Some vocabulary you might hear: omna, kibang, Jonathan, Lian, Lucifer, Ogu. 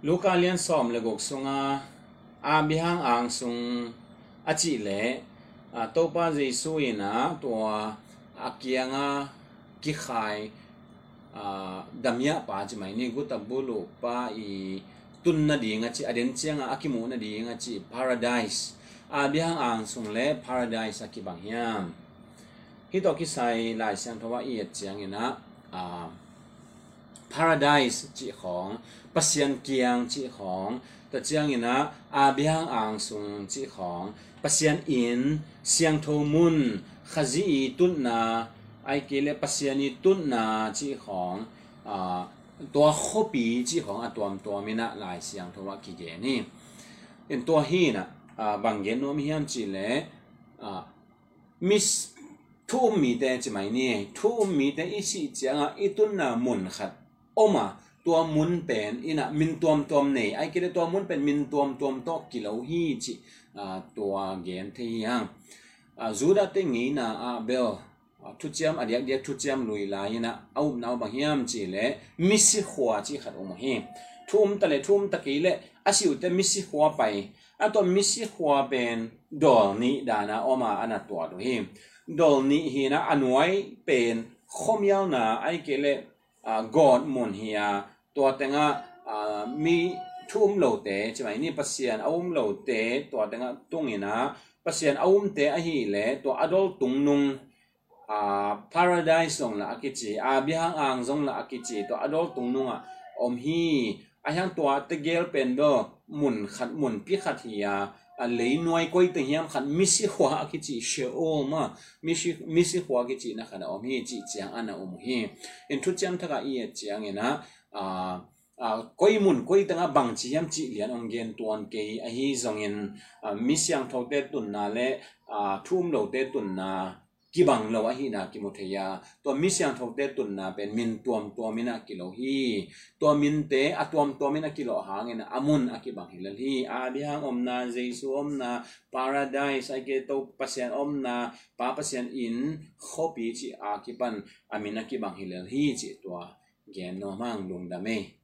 Luka lian som legok sunga a bihang ang sung aci le a topa Jesu ina tua akianga kihai a damya pa jmai ni gutabulu pa i tunna dinga chi aden chianga akimuna dinga chi paradise a bihang ang sung le paradise akibang hiam kito kisai lai sang thowa i chiang ina a paradise chi hong pasian kiang chi hong ta chiang ina abiang ang sung chi hong pasian in siang tho mun khazi tunna ai kele pasiani tunna chi hong a to khopi chi hong atom to mina lai siang thowa ki ge ni in to hi na banggen nom hiam chi le miss thu mi de chi mai ni thu mi de isi chiang itunna mun khat oma tua mun pen ina min tuam nei ai kile tua mun pen min tuam to kilo hi chi tua gen thi yang zuda te ngi na bel thu chiam adiak dia thu chiam lui lai na au nau bang hiam chi le misi khwa chi khat om hi thum ta le thum ta ki le asiu te misi khwa pai ato misi khwa pen dol ni dana oma ana tua do hi dol ni hi na anuai pen khomial na ai kile God mon here to tenga mi thum lo te chai ni pasian aum lo te to tenga tungina pasian aum te a hi le to adol tungnung paradise song la akichi abihang ang song la akichi to adol tungnunga om hi a hang to tegel pen do mun khat mun pi khat hiya a lei noi koi te hiam khat misi khwa akichi she oma misi khwa akichi na khana om hi chi chang ana om hi in thu cham thaka I chang ena koi mun koi tanga bang chi yam chi lian ong gen tuan ke a hi zong in misyang thote tun na le thum lo te tun na kibang lo a hi na kimotheya to misyang thote tun na pen min tuam tuamina kilo hi to min te atuam tuamina kilo hangena amun akibang hilal hi abihang omna Jesu omna paradise ake to pasien omna pa pasien in khopi chi akipan amina kibang hilal hi chi to gen no mang lung dame